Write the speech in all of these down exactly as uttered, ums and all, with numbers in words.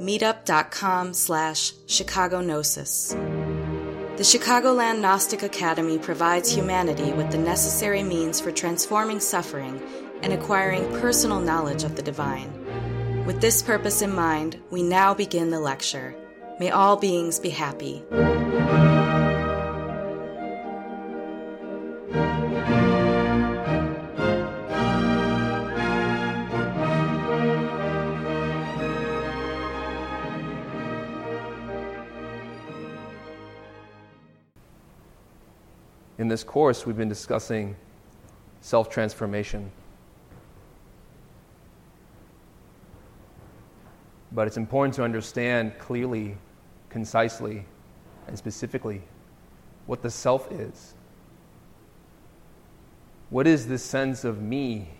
meetup.com slash ChicagoGnosis. The Chicagoland Gnostic Academy provides humanity with the necessary means for transforming suffering and acquiring personal knowledge of the divine. With this purpose in mind, we now begin the lecture. May all beings be happy. In this course, we've been discussing self-transformation. But it's important to understand clearly, concisely, and specifically what the self is. What is this sense of me,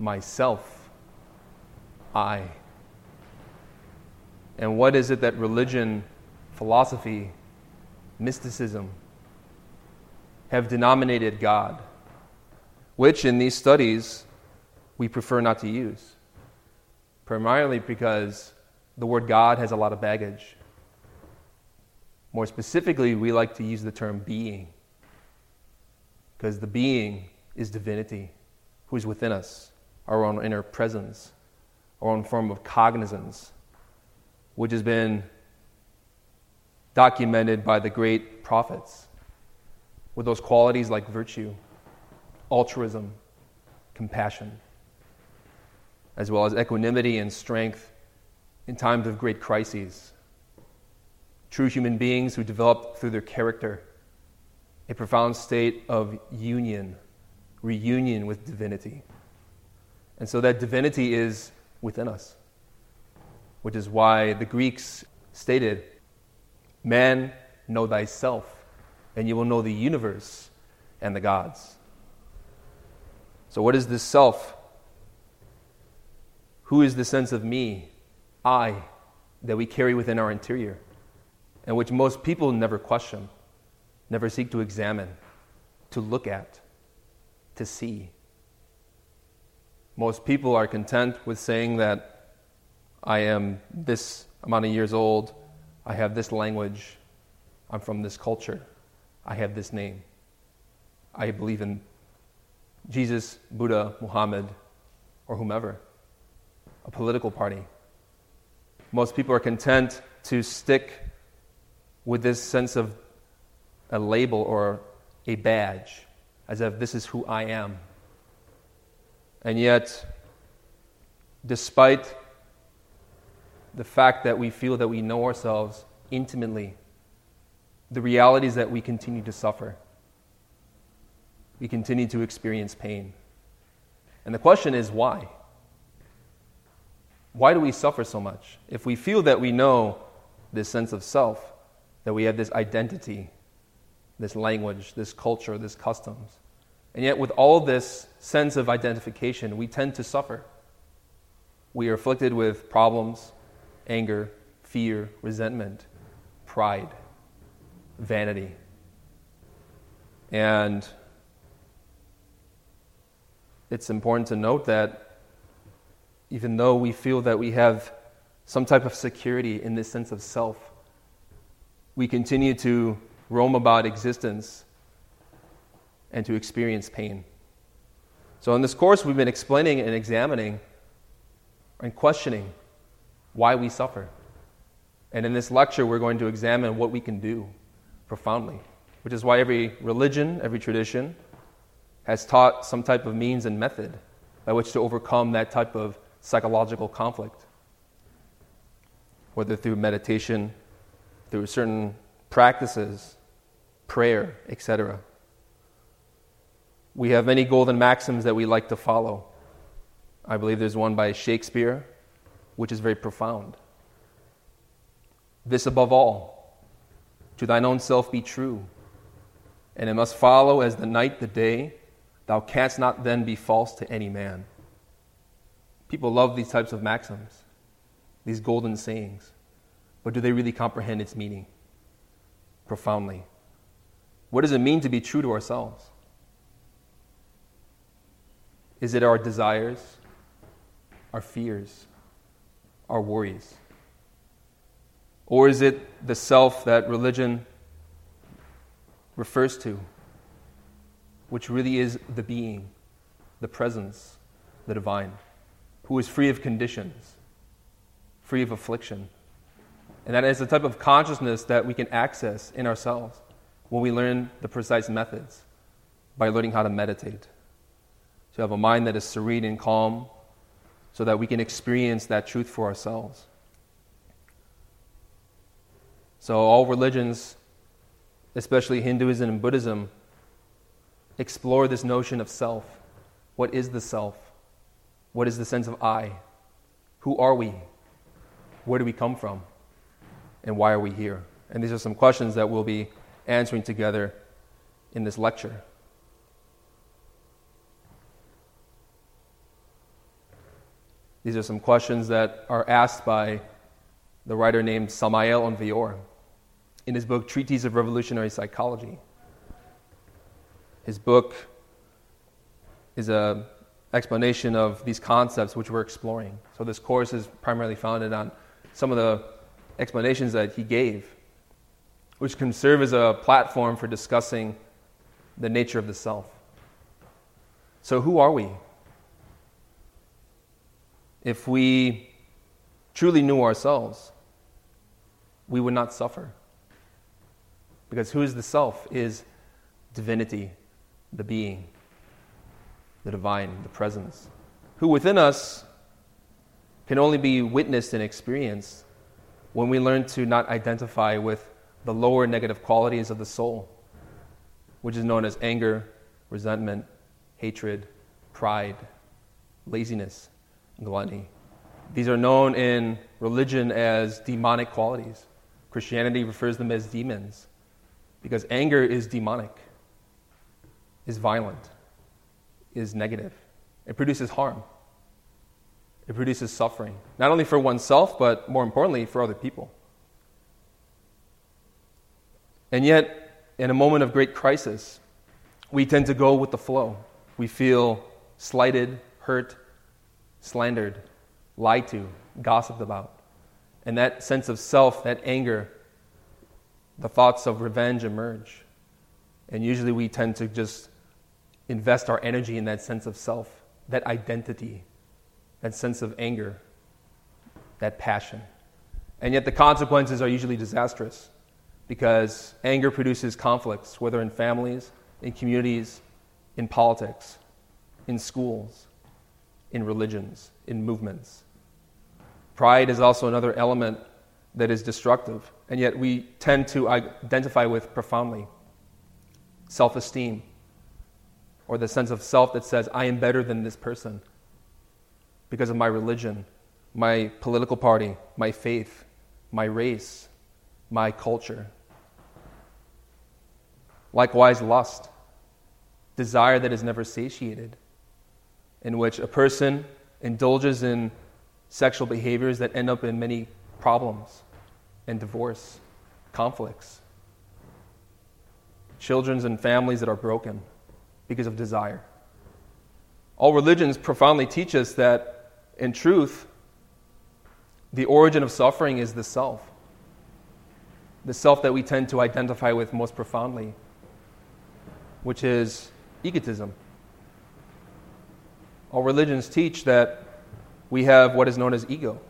myself, I? And what is it that religion, philosophy, mysticism, have denominated God, which in these studies we prefer not to use, primarily because the word God has a lot of baggage. More specifically, we like to use the term being, because the being is divinity, who is within us, our own inner presence, our own form of cognizance, which has been documented by the great prophets, with those qualities like virtue, altruism, compassion, as well as equanimity and strength in times of great crises. True human beings who develop through their character a profound state of union, reunion with divinity. And so that divinity is within us, which is why the Greeks stated, "Man, know thyself, and you will know the universe and the gods." So what is this self? Who is the sense of me, I, that we carry within our interior, and which most people never question, never seek to examine, to look at, to see? Most people are content with saying that I am this amount of years old, I have this language, I'm from this culture, I have this name. I believe in Jesus, Buddha, Muhammad, or whomever, a political party. Most people are content to stick with this sense of a label or a badge, as if this is who I am. And yet, despite the fact that we feel that we know ourselves intimately, the reality is that we continue to suffer. We continue to experience pain. And the question is, why? Why do we suffer so much? If we feel that we know this sense of self, that we have this identity, this language, this culture, this customs, and yet with all this sense of identification, we tend to suffer. We are afflicted with problems, anger, fear, resentment, pride, vanity. And it's important to note that even though we feel that we have some type of security in this sense of self, we continue to roam about existence and to experience pain. So in this course, we've been explaining and examining and questioning why we suffer. And in this lecture, we're going to examine what we can do, profoundly, which is why every religion, every tradition has taught some type of means and method by which to overcome that type of psychological conflict, whether through meditation, through certain practices, prayer, et cetera. We have many golden maxims that we like to follow. I believe there's one by Shakespeare, which is very profound. This above all, to thine own self be true, and it must follow as the night the day, thou canst not then be false to any man. People love these types of maxims, these golden sayings, but do they really comprehend its meaning profoundly? What does it mean to be true to ourselves? Is it our desires, our fears, our worries? Or is it the self that religion refers to, which really is the being, the presence, the divine, who is free of conditions, free of affliction? And that is the type of consciousness that we can access in ourselves when we learn the precise methods by learning how to meditate, to have a mind that is serene and calm so that we can experience that truth for ourselves. So all religions, especially Hinduism and Buddhism, explore this notion of self. What is the self? What is the sense of I? Who are we? Where do we come from? And why are we here? And these are some questions that we'll be answering together in this lecture. These are some questions that are asked by the writer named Samael Aun Weor in his book, Treatise of Revolutionary Psychology. His book is an explanation of these concepts which we're exploring. So this course is primarily founded on some of the explanations that he gave, which can serve as a platform for discussing the nature of the self. So who are we? If we truly knew ourselves, we would not suffer. Because who is the self? It is divinity, the being, the divine, the presence, who within us can only be witnessed and experienced when we learn to not identify with the lower negative qualities of the soul, which is known as anger, resentment, hatred, pride, laziness, gluttony. These are known in religion as demonic qualities. Christianity refers to them as demons, because anger is demonic, is violent, is negative. It produces harm. It produces suffering, not only for oneself, but more importantly, for other people. And yet, in a moment of great crisis, we tend to go with the flow. We feel slighted, hurt, slandered, lied to, gossiped about. And that sense of self, that anger, the thoughts of revenge emerge. And usually we tend to just invest our energy in that sense of self, that identity, that sense of anger, that passion. And yet the consequences are usually disastrous, because anger produces conflicts, whether in families, in communities, in politics, in schools, in religions, in movements. Pride is also another element that is destructive, and yet we tend to identify with profoundly. Self-esteem, or the sense of self that says, I am better than this person because of my religion, my political party, my faith, my race, my culture. Likewise, lust, desire that is never satiated, in which a person indulges in sexual behaviors that end up in many problems and divorce, conflicts. Children and families that are broken because of desire. All religions profoundly teach us that, in truth, the origin of suffering is the self. The self that we tend to identify with most profoundly, which is egotism. All religions teach that we have what is known as ego,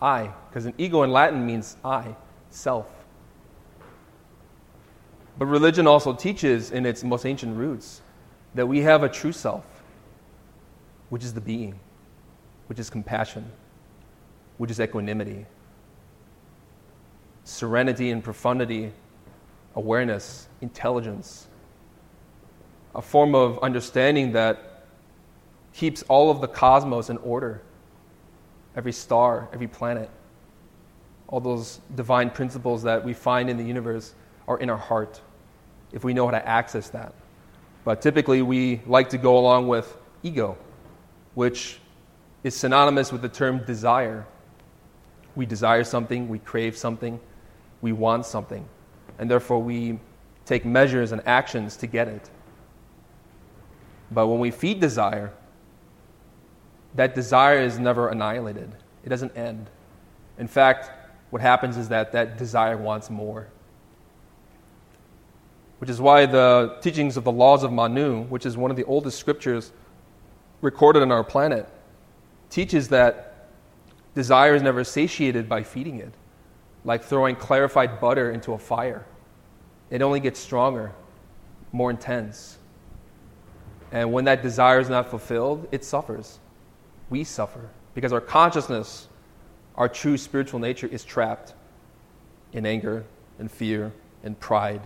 I, because an ego in Latin means I, self. But religion also teaches in its most ancient roots that we have a true self, which is the being, which is compassion, which is equanimity, serenity and profundity, awareness, intelligence, a form of understanding that keeps all of the cosmos in order, every star, every planet, all those divine principles that we find in the universe are in our heart, if we know how to access that. But typically we like to go along with ego, which is synonymous with the term desire. We desire something, we crave something, we want something, and therefore we take measures and actions to get it. But when we feed desire, that desire is never annihilated. It doesn't end. In fact, what happens is that that desire wants more. Which is why the teachings of the laws of Manu, which is one of the oldest scriptures recorded on our planet, teaches that desire is never satiated by feeding it, like throwing clarified butter into a fire. It only gets stronger, more intense. And when that desire is not fulfilled, it suffers. We suffer because our consciousness, our true spiritual nature, is trapped in anger and fear and pride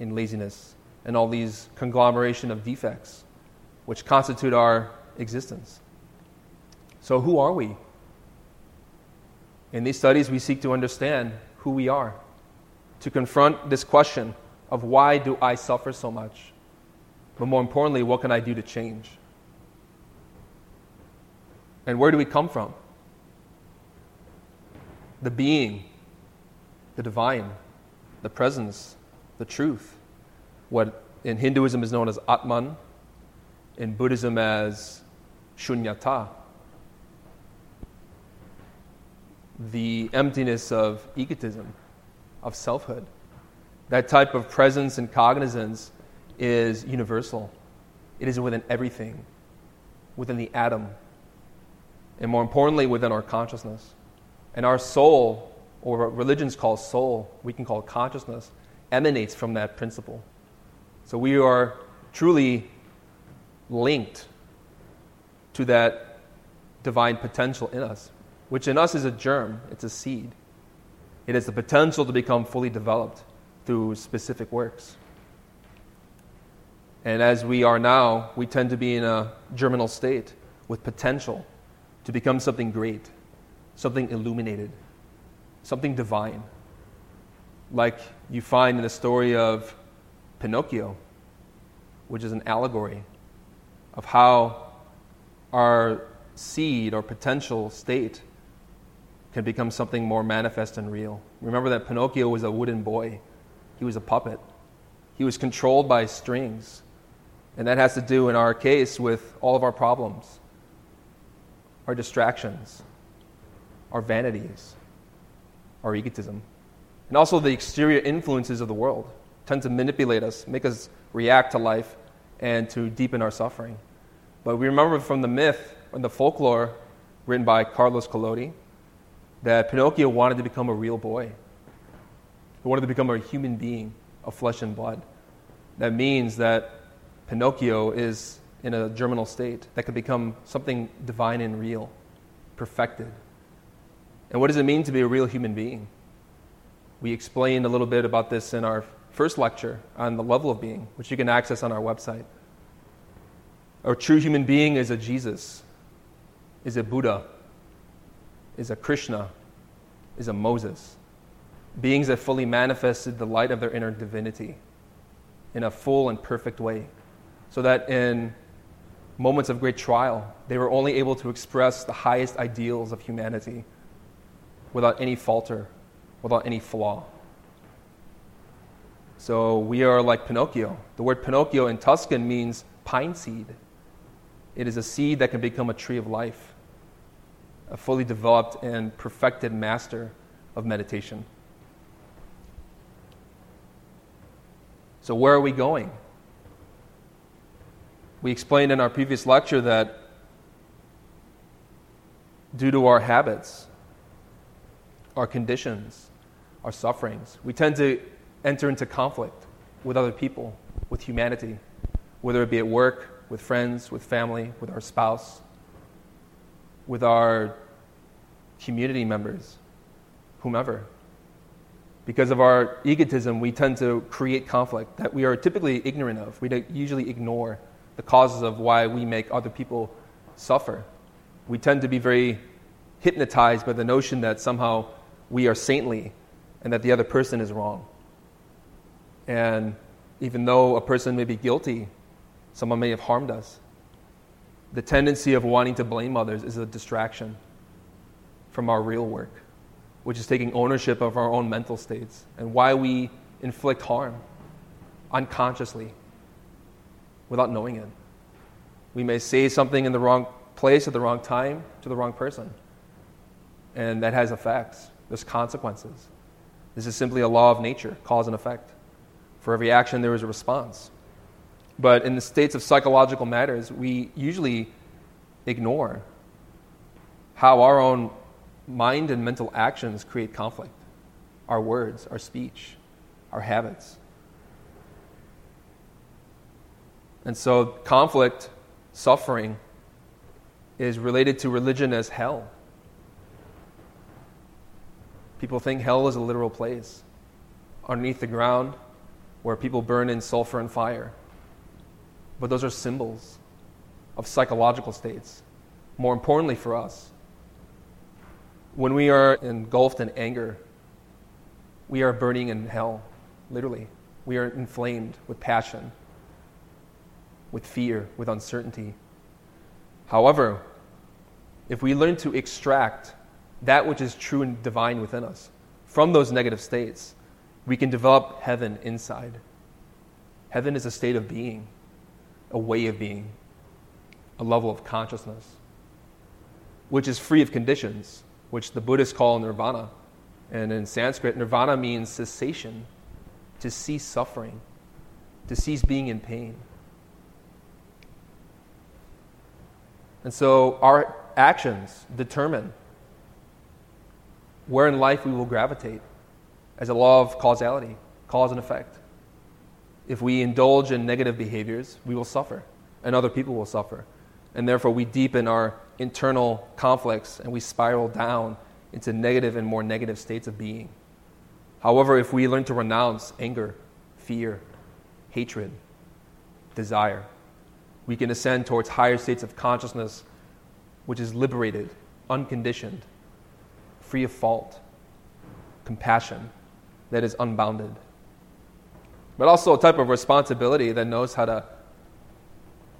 and laziness and all these conglomeration of defects which constitute our existence. So who are we? In these studies, we seek to understand who we are, to confront this question of why do I suffer so much? But more importantly, what can I do to change? And where do we come from? The being, the divine, the presence, the truth. What in Hinduism is known as Atman, in Buddhism as Shunyata. The emptiness of egotism, of selfhood. That type of presence and cognizance is universal. It is within everything, within the atom, and more importantly, within our consciousness. And our soul, or what religions call soul, we can call consciousness, emanates from that principle. So we are truly linked to that divine potential in us, which in us is a germ, it's a seed. It has the potential to become fully developed through specific works. And as we are now, we tend to be in a germinal state with potential to become something great, something illuminated, something divine. Like you find in the story of Pinocchio, which is an allegory of how our seed or potential state can become something more manifest and real. Remember that Pinocchio was a wooden boy. He was a puppet. He was controlled by strings. And that has to do, in our case, with all of our problems, our distractions, our vanities, our egotism. And also the exterior influences of the world tend to manipulate us, make us react to life, and to deepen our suffering. But we remember from the myth and the folklore written by Carlos Collodi that Pinocchio wanted to become a real boy. He wanted to become a human being of flesh and blood. That means that Pinocchio is in a germinal state that can become something divine and real, perfected. And what does it mean to be a real human being? We explained a little bit about this in our first lecture on the level of being, which you can access on our website. A true human being is a Jesus, is a Buddha, is a Krishna, is a Moses. Beings that fully manifested the light of their inner divinity in a full and perfect way, so that in moments of great trial, they were only able to express the highest ideals of humanity without any falter, without any flaw. So we are like Pinocchio. The word Pinocchio in Tuscan means pine seed. It is a seed that can become a tree of life, a fully developed and perfected master of meditation. So where are we going? We explained in our previous lecture that due to our habits, our conditions, our sufferings, we tend to enter into conflict with other people, with humanity, whether it be at work, with friends, with family, with our spouse, with our community members, whomever. Because of our egotism, we tend to create conflict that we are typically ignorant of. We usually ignore the causes of why we make other people suffer. We tend to be very hypnotized by the notion that somehow we are saintly and that the other person is wrong. And even though a person may be guilty, someone may have harmed us. The tendency of wanting to blame others is a distraction from our real work, which is taking ownership of our own mental states and why we inflict harm unconsciously without knowing it. We may say something in the wrong place at the wrong time to the wrong person, and that has effects. There's consequences. This is simply a law of nature, cause and effect. For every action, there is a response. But in the states of psychological matters, we usually ignore how our own mind and mental actions create conflict. Our words, our speech, our habits. And so conflict, suffering, is related to religion as hell. People think hell is a literal place underneath the ground where people burn in sulfur and fire. But those are symbols of psychological states. More importantly for us, when we are engulfed in anger, we are burning in hell, literally. We are inflamed with passion, with fear, with uncertainty. However, if we learn to extract that which is true and divine within us from those negative states, we can develop heaven inside. Heaven is a state of being, a way of being, a level of consciousness, which is free of conditions, which the Buddhists call nirvana. And in Sanskrit, nirvana means cessation, to cease suffering, to cease being in pain. And so our actions determine where in life we will gravitate, as a law of causality, cause and effect. If we indulge in negative behaviors, we will suffer, and other people will suffer. And therefore, we deepen our internal conflicts, and we spiral down into negative and more negative states of being. However, if we learn to renounce anger, fear, hatred, desire, we can ascend towards higher states of consciousness, which is liberated, unconditioned, free of fault, compassion, that is unbounded, but also a type of responsibility that knows how to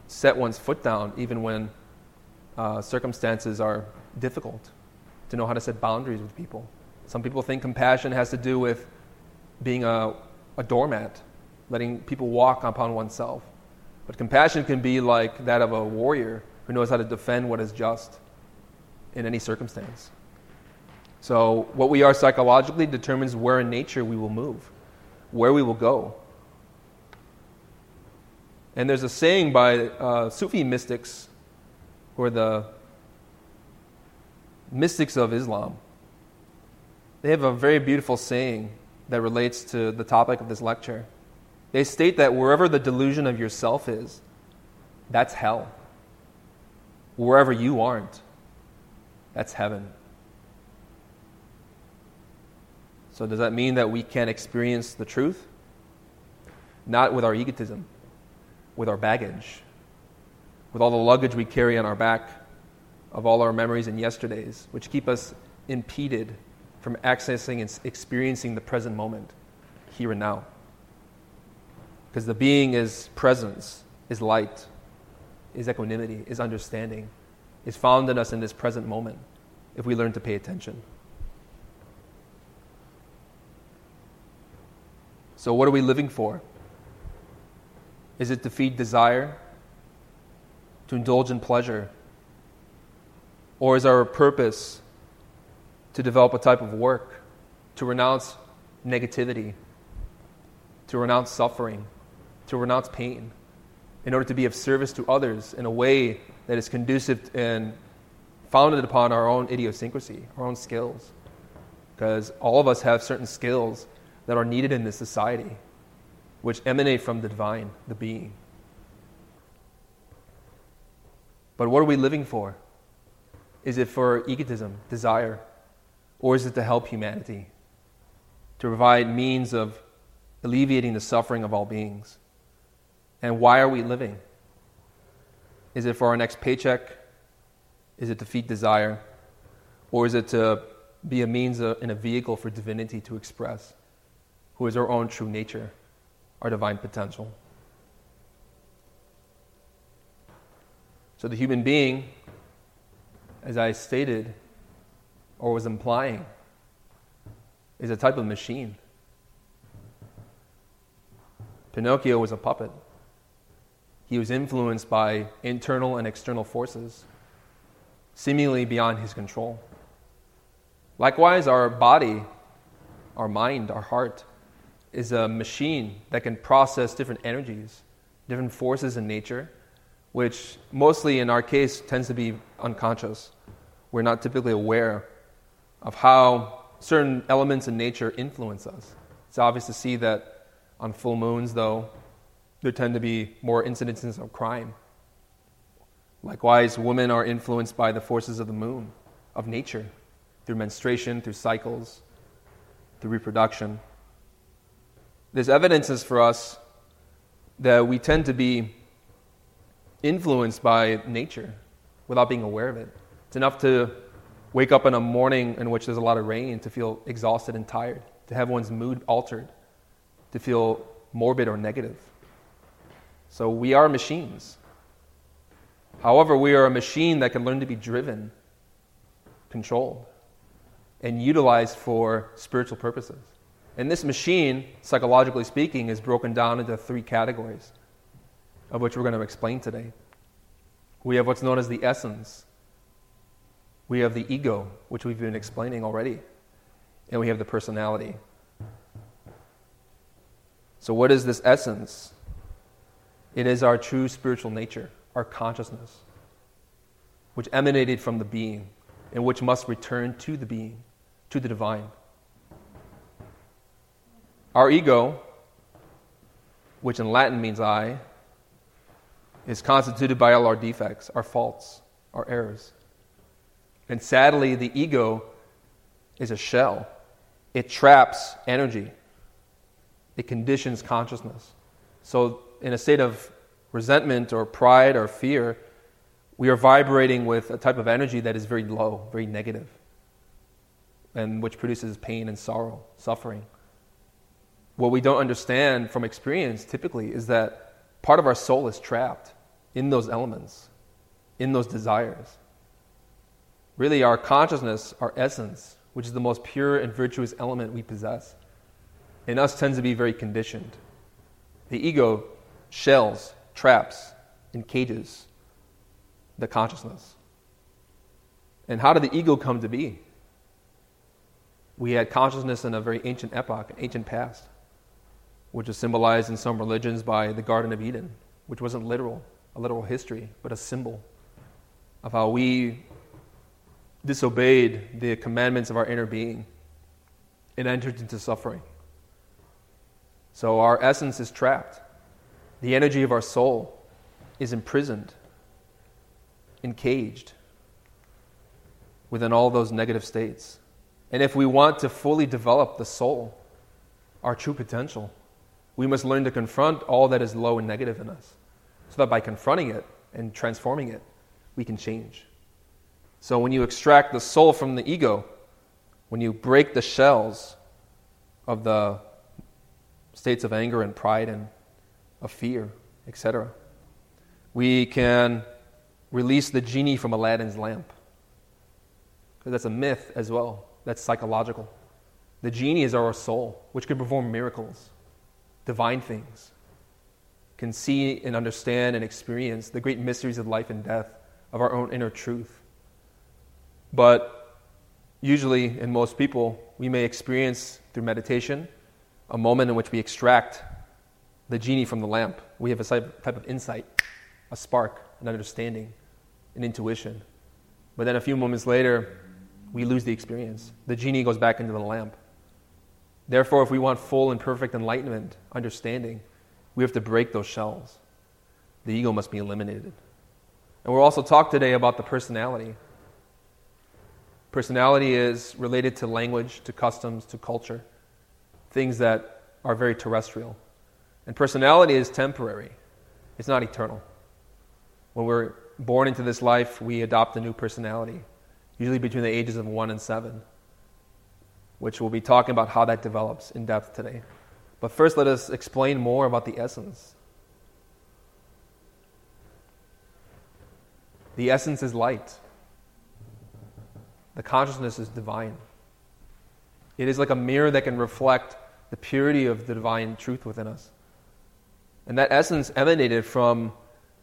set one's foot down even when uh, circumstances are difficult, to know how to set boundaries with people. Some people think compassion has to do with being a, a doormat, letting people walk upon oneself. But compassion can be like that of a warrior who knows how to defend what is just in any circumstance. So what we are psychologically determines where in nature we will move, where we will go. And there's a saying by uh, Sufi mystics, who are the mystics of Islam. They have a very beautiful saying that relates to the topic of this lecture. They state that wherever the delusion of yourself is, that's hell. Wherever you aren't, that's heaven. So does that mean that we can't experience the truth? Not with our egotism, with our baggage, with all the luggage we carry on our back of all our memories and yesterdays, which keep us impeded from accessing and experiencing the present moment, here and now. Because the being is presence, is light, is equanimity, is understanding, is found in us in this present moment if we learn to pay attention. So what are we living for? Is it to feed desire? To indulge in pleasure? Or is our purpose to develop a type of work? To renounce negativity? To renounce suffering? To renounce pain? In order to be of service to others in a way that is conducive and founded upon our own idiosyncrasy, our own skills. Because all of us have certain skills that are needed in this society. which emanate from the divine, the being. But what are we living for? Is it for egotism, desire, or is it to help humanity, to provide means of alleviating the suffering of all beings? And why are we living? Is it for our next paycheck? Is it to feed desire? Or is it to be a means of, and a vehicle for divinity to express, who is our own true nature, our divine potential? So the human being, as I stated, or was implying, is a type of machine. Pinocchio was a puppet. He was influenced by internal and external forces, seemingly beyond his control. Likewise, our body, our mind, our heart, is a machine that can process different energies, different forces in nature, which mostly in our case tends to be unconscious. We're not typically aware of how certain elements in nature influence us. It's obvious to see that on full moons, though, there tend to be more incidences of crime. Likewise, women are influenced by the forces of the moon, of nature, through menstruation, through cycles, through reproduction. There's evidences for us that we tend to be influenced by nature without being aware of it. It's enough to wake up in a morning in which there's a lot of rain to feel exhausted and tired, to have one's mood altered, to feel morbid or negative. So we are machines. However, we are a machine that can learn to be driven, controlled, and utilized for spiritual purposes. And this machine, psychologically speaking, is broken down into three categories, of which we're going to explain today. We have what's known as the essence. We have the ego, which we've been explaining already. And we have the personality. So what is this essence? It is our true spiritual nature, our consciousness, which emanated from the being, and which must return to the being, to the divine. Our ego, which in Latin means I, is constituted by all our defects, our faults, our errors. And sadly, the ego is a shell. It traps energy. It conditions consciousness. So in a state of resentment or pride or fear, we are vibrating with a type of energy that is very low, very negative, and which produces pain and sorrow, suffering. What we don't understand from experience typically is that part of our soul is trapped in those elements, in those desires. Really, our consciousness, our essence, which is the most pure and virtuous element we possess, in us tends to be very conditioned. The ego shells, traps, and cages the consciousness. And how did the ego come to be? We had consciousness in a very ancient epoch, an ancient past, which is symbolized in some religions by the Garden of Eden, which wasn't literal, a literal history, but a symbol of how we disobeyed the commandments of our inner being and entered into suffering. So our essence is trapped. The energy of our soul is imprisoned, encaged within all those negative states. And if we want to fully develop the soul, our true potential, we must learn to confront all that is low and negative in us, so that by confronting it and transforming it, we can change. So when you extract the soul from the ego, when you break the shells of the states of anger and pride and of fear, et cetera, we can release the genie from Aladdin's lamp. Because that's a myth as well. That's psychological. The genie is our soul, which can perform miracles, divine things, can see and understand and experience the great mysteries of life and death, of our own inner truth. But usually, in most people, we may experience through meditation a moment in which we extract the genie from the lamp. We have a type of insight, a spark, an understanding, an intuition. But then a few moments later, we lose the experience. The genie goes back into the lamp. Therefore, if we want full and perfect enlightenment, understanding, We have to break those shells. The ego must be eliminated. And we'll also talk today about the personality. Personality is related to language, to customs, to culture, things that are very terrestrial. And personality is temporary. It's not eternal. When we're born into this life, we adopt a new personality, usually between the ages of one and seven, which we'll be talking about how that develops in depth today. But first, let us explain more about the essence. The essence is light. The consciousness is divine. It is like a mirror that can reflect the purity of the divine truth within us. And that essence emanated from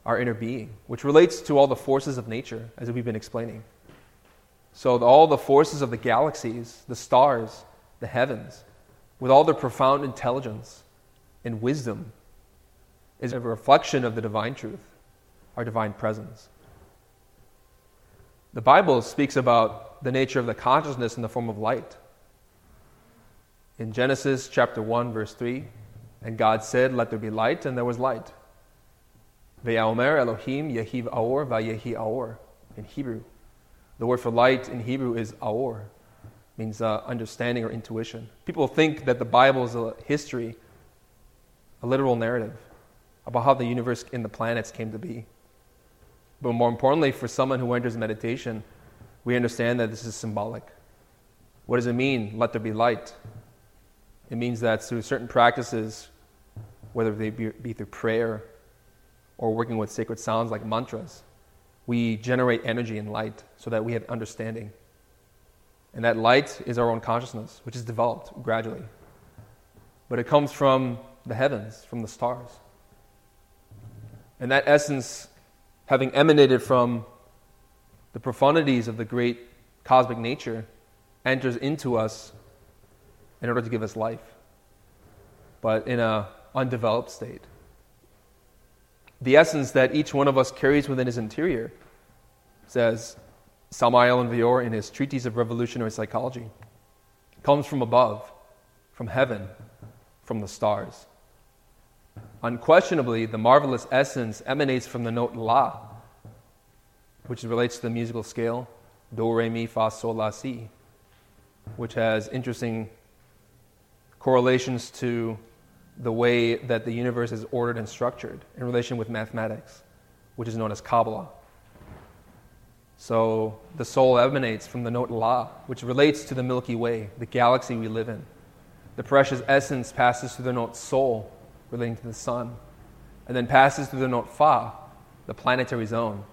our inner being, which relates to all the forces of nature, as we've been explaining. So all the forces of the galaxies, the stars, the heavens, with all their profound intelligence and wisdom, is a reflection of the divine truth, our divine presence. The Bible speaks about the nature of the consciousness in the form of light. In Genesis chapter one, verse three, and God said, "Let there be light," and there was light. Ve'aomer Elohim yehiv aor va'yehi aor in Hebrew. The word for light in Hebrew is aor, means uh, understanding or intuition. People think that the Bible is a history, a literal narrative about how the universe and the planets came to be. But more importantly, for someone who enters meditation, we understand that this is symbolic. What does it mean, let there be light? It means that through certain practices, whether they be, be through prayer or working with sacred sounds like mantras, we generate energy and light so that we have understanding. And that light is our own consciousness, which is developed gradually. But it comes from the heavens, from the stars. And that essence, having emanated from the profundities of the great cosmic nature, enters into us in order to give us life, but in an undeveloped state. The essence that each one of us carries within his interior, says Samael Aun Weor in his Treatise of Revolutionary Psychology, comes from above, from heaven, from the stars. Unquestionably, the marvelous essence emanates from the note La, which relates to the musical scale, Do, Re, Mi, Fa, Sol, La, Si, which has interesting correlations to the way that the universe is ordered and structured in relation with mathematics, which is known as Kabbalah. So the soul emanates from the note La, which relates to the Milky Way, the galaxy we live in. The precious essence passes through the note Sol, relating to the sun, and then passes through the note Fa, the planetary zone,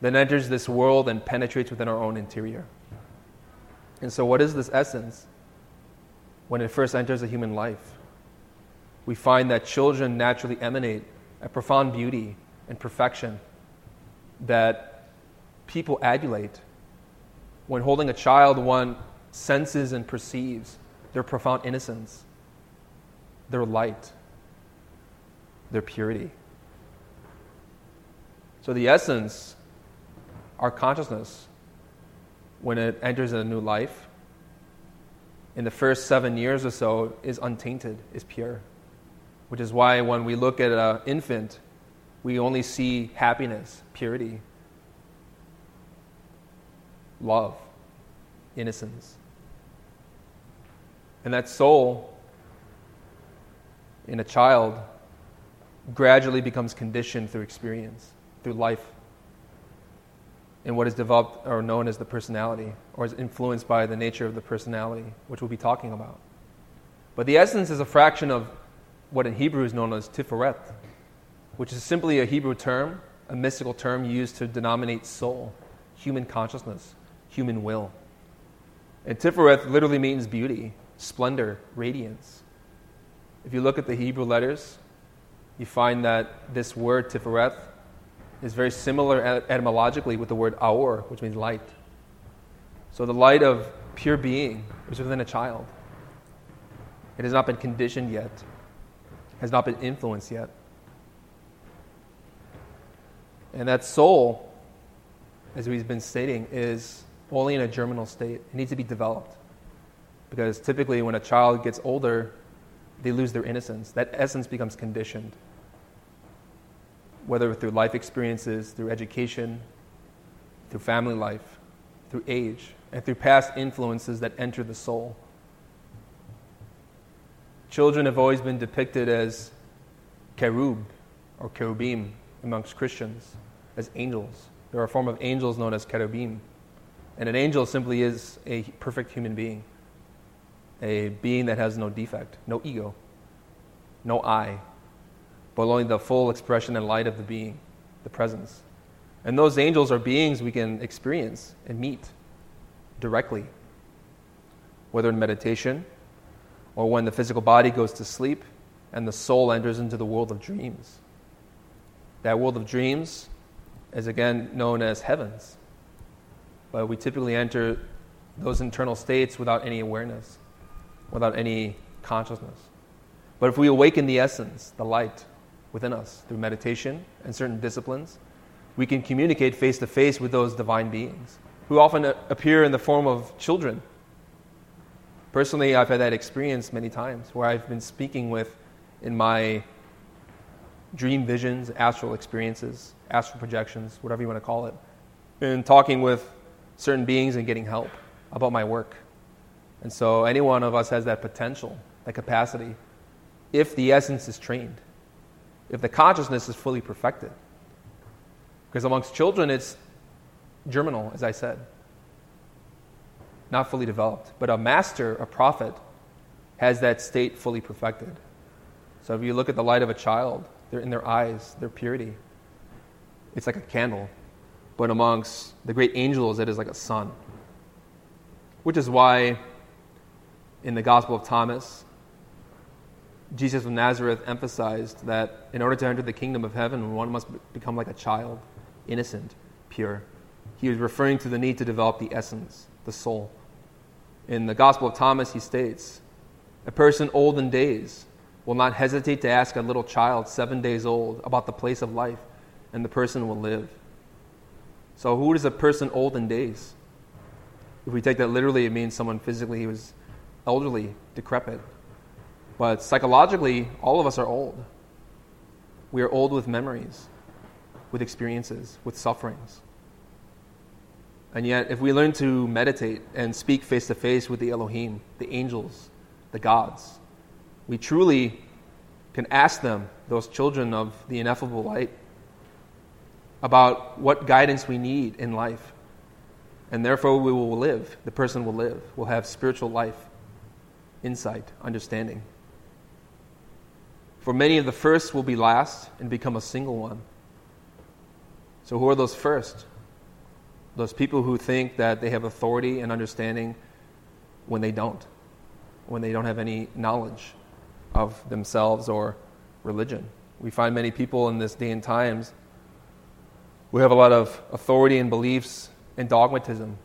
then enters this world and penetrates within our own interior. And so what is this essence when it first enters a human life? We find that children naturally emanate a profound beauty and perfection that people adulate. When holding a child, one senses and perceives their profound innocence, their light, their purity. So the essence, our consciousness, when it enters a new life, in the first seven years or so, is untainted, is pure. Which is why when we look at an infant, we only see happiness, purity, love, innocence. And that soul in a child gradually becomes conditioned through experience, through life, in what is developed or known as the personality, or is influenced by the nature of the personality, which we'll be talking about. But the essence is a fraction of what in Hebrew is known as tiferet, which is simply a Hebrew term, a mystical term used to denominate soul, human consciousness, human will. And tiferet literally means beauty, splendor, radiance. If you look at the Hebrew letters, you find that this word tiferet is very similar etymologically with the word aor, which means light. So the light of pure being is within a child. It has not been conditioned yet, has not been influenced yet. And that soul, as we've been stating, is only in a germinal state. It needs to be developed. Because typically when a child gets older, they lose their innocence. That essence becomes conditioned. whether through life experiences, through education, through family life, through age, and through past influences that enter the soul. Children have always been depicted as cherub or cherubim amongst Christians, as angels. There are a form of angels known as cherubim. And an angel simply is a perfect human being, a being that has no defect, no ego, no I, but only the full expression and light of the being, the presence. And those angels are beings we can experience and meet directly, whether in meditation or when the physical body goes to sleep and the soul enters into the world of dreams. That world of dreams is again known as heavens, but we typically enter those internal states without any awareness, without any consciousness. But if we awaken the essence, the light within us through meditation and certain disciplines, we can communicate face to face with those divine beings who often appear in the form of children. Personally, I've had that experience many times where I've been speaking with, in my dream visions, astral experiences, astral projections, whatever you want to call it, and talking with certain beings and getting help about my work. And so any one of us has that potential, that capacity, if the essence is trained, if the consciousness is fully perfected. Because amongst children, it's germinal, as I said, not fully developed. But a master, a prophet, has that state fully perfected. So if you look at the light of a child, they're in their eyes, their purity. It's like a candle. But amongst the great angels, it is like a sun. Which is why in the Gospel of Thomas, Jesus of Nazareth emphasized that in order to enter the kingdom of heaven, one must become like a child, innocent, pure. He was referring to the need to develop the essence, the soul. In the Gospel of Thomas, he states, "A person old in days will not hesitate to ask a little child seven days old about the place of life, and the person will live." So who is a person old in days? If we take that literally, it means someone physically was elderly, decrepit. But psychologically, all of us are old. We are old with memories, with experiences, with sufferings. And yet, if we learn to meditate and speak face-to-face with the Elohim, the angels, the gods, we truly can ask them, those children of the ineffable light, about what guidance we need in life. And therefore we will live, the person will live, will have spiritual life, insight, understanding. For many of the first will be last and become a single one. So who are those first? Those people who think that they have authority and understanding when they don't, when they don't have any knowledge of themselves or religion. We find many people in this day and times who have a lot of authority and beliefs and dogmatism,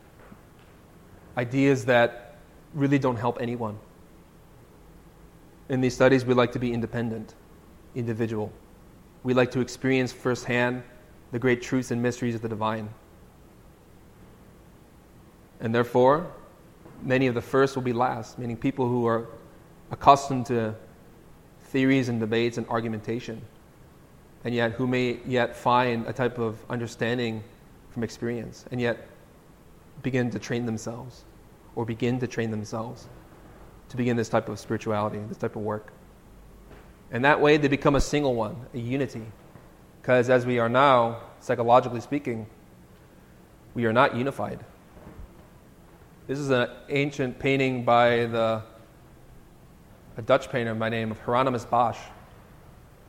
ideas that really don't help anyone. In these studies, we like to be independent, individual. We like to experience firsthand the great truths and mysteries of the divine. And therefore, many of the first will be last, meaning people who are accustomed to theories and debates and argumentation, and yet who may yet find a type of understanding from experience, and yet begin to train themselves, or begin to train themselves to begin this type of spirituality, this type of work. And that way they become a single one, a unity. Because as we are now, psychologically speaking, we are not unified. This is an ancient painting by the a Dutch painter by the name of Hieronymus Bosch,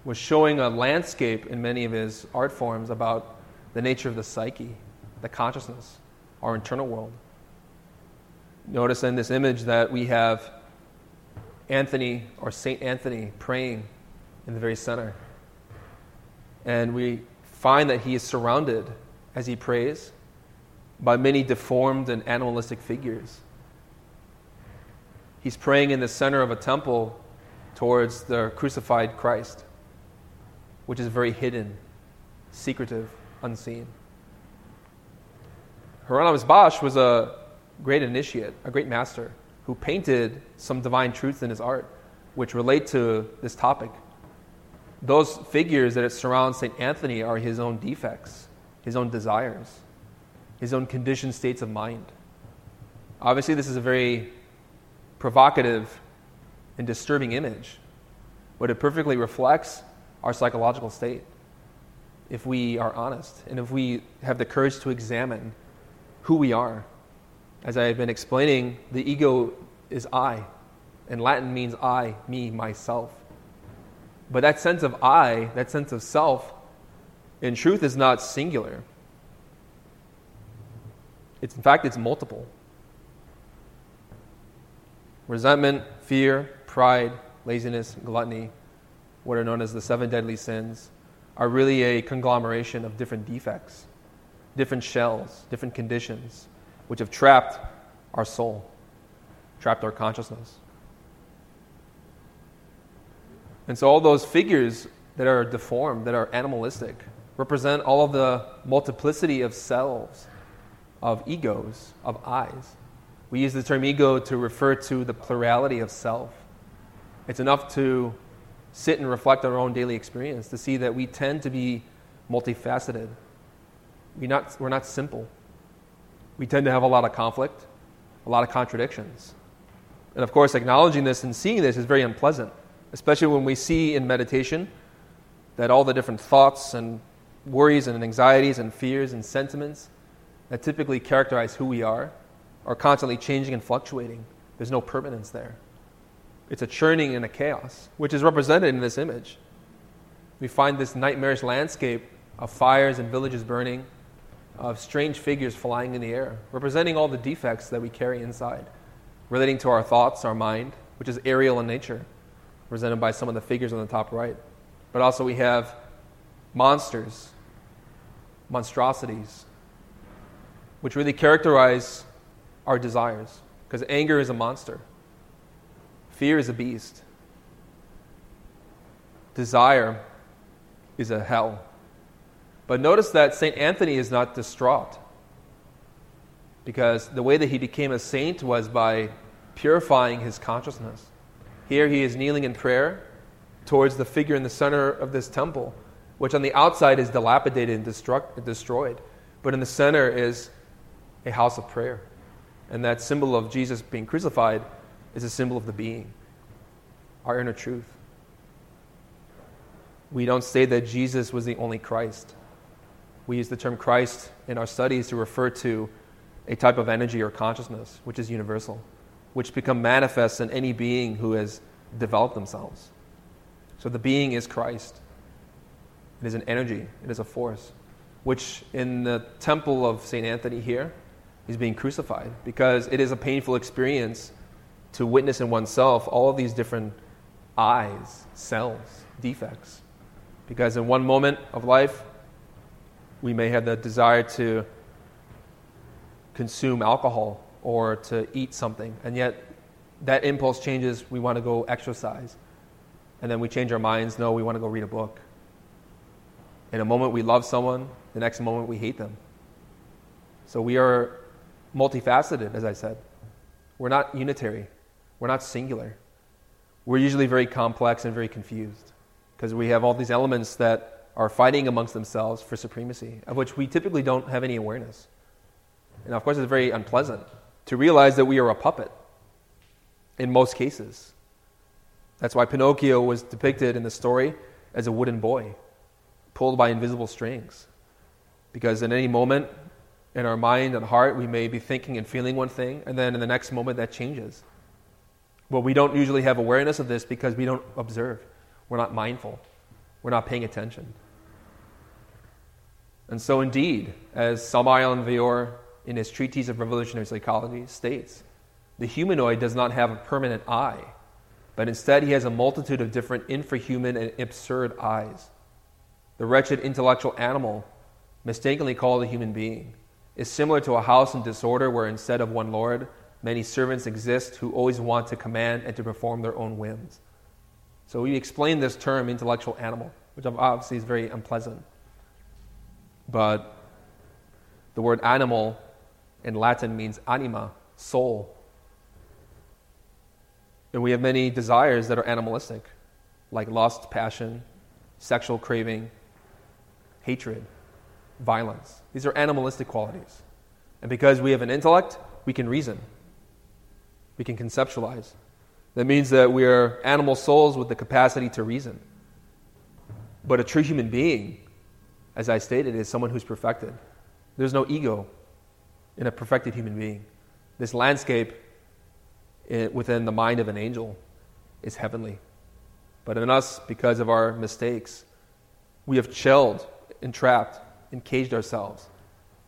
was showing a landscape in many of his art forms about the nature of the psyche, the consciousness, our internal world. Notice in this image that we have Anthony or Saint Anthony praying in the very center. And we find that he is surrounded as he prays by many deformed and animalistic figures. He's praying in the center of a temple towards the crucified Christ, which is very hidden, secretive, unseen. Hieronymus Bosch was a great initiate, a great master, who painted some divine truths in his art, which relate to this topic. those figures that surround Saint Anthony are his own defects, his own desires, his own conditioned states of mind. Obviously, this is a very provocative and disturbing image, but it perfectly reflects our psychological state if we are honest and if we have the courage to examine who we are. As I have been explaining, the ego is I, and Latin means I, me, myself. But that sense of I, that sense of self, in truth is not singular. It's, in fact, it's multiple. Resentment, fear, pride, laziness, gluttony, what are known as the seven deadly sins, are really a conglomeration of different defects, different shells, different conditions, which have trapped our soul, trapped our consciousness. And so all those figures that are deformed, that are animalistic, represent all of the multiplicity of selves, of egos, of I's. We use the term ego to refer to the plurality of self. It's enough to sit and reflect on our own daily experience to see that we tend to be multifaceted. We're not, we're not simple. We tend to have a lot of conflict, a lot of contradictions. And of course, acknowledging this and seeing this is very unpleasant, especially when we see in meditation that all the different thoughts and worries and anxieties and fears and sentiments that typically characterize who we are are constantly changing and fluctuating. There's no permanence there. It's a churning and a chaos, which is represented in this image. We find this nightmarish landscape of fires and villages burning, of strange figures flying in the air, representing all the defects that we carry inside, relating to our thoughts, our mind, which is aerial in nature, represented by some of the figures on the top right. But also we have monsters, monstrosities, which really characterize our desires, because anger is a monster. Fear is a beast. Desire is a hell. But notice that Saint Anthony is not distraught, because the way that he became a saint was by purifying his consciousness. Here he is kneeling in prayer towards the figure in the center of this temple, which on the outside is dilapidated and destruct, destroyed, but in the center is a house of prayer. And that symbol of Jesus being crucified is a symbol of the being, our inner truth. We don't say that Jesus was the only Christ. We use the term Christ in our studies to refer to a type of energy or consciousness, which is universal, which become manifest in any being who has developed themselves. So the being is Christ. It is an energy. It is a force, which in the temple of Saint Anthony here is being crucified, because it is a painful experience to witness in oneself all of these different eyes, selves, defects. Because in one moment of life, we may have the desire to consume alcohol or to eat something, and yet that impulse changes. We want to go exercise, and then we change our minds. No, we want to go read a book. In a moment we love someone, the next moment we hate them. So we are multifaceted, as I said. We're not unitary. We're not singular. We're usually very complex and very confused, because we have all these elements that are fighting amongst themselves for supremacy, of which we typically don't have any awareness. And of course it's very unpleasant to realize that we are a puppet in most cases. That's why Pinocchio was depicted in the story as a wooden boy, pulled by invisible strings. Because in any moment, in our mind and heart, we may be thinking and feeling one thing, and then in the next moment that changes. But we don't usually have awareness of this because we don't observe. We're not mindful. We're not paying attention. And so indeed, as Samael Aun Weor in his Treatise of Revolutionary Psychology states, the humanoid does not have a permanent I, but instead he has a multitude of different infrahuman and absurd eyes. The wretched intellectual animal, mistakenly called a human being, is similar to a house in disorder where instead of one lord, many servants exist who always want to command and to perform their own whims. So we explain this term, intellectual animal, which obviously is very unpleasant. But the word animal in Latin means anima, soul. And we have many desires that are animalistic, like lust, passion, sexual craving, hatred, violence. These are animalistic qualities. And because we have an intellect, we can reason. We can conceptualize. That means that we are animal souls with the capacity to reason. But a true human being, as I stated, is someone who's perfected. There's no ego in a perfected human being. This landscape within the mind of an angel is heavenly. But in us, because of our mistakes, we have chilled, entrapped, and caged ourselves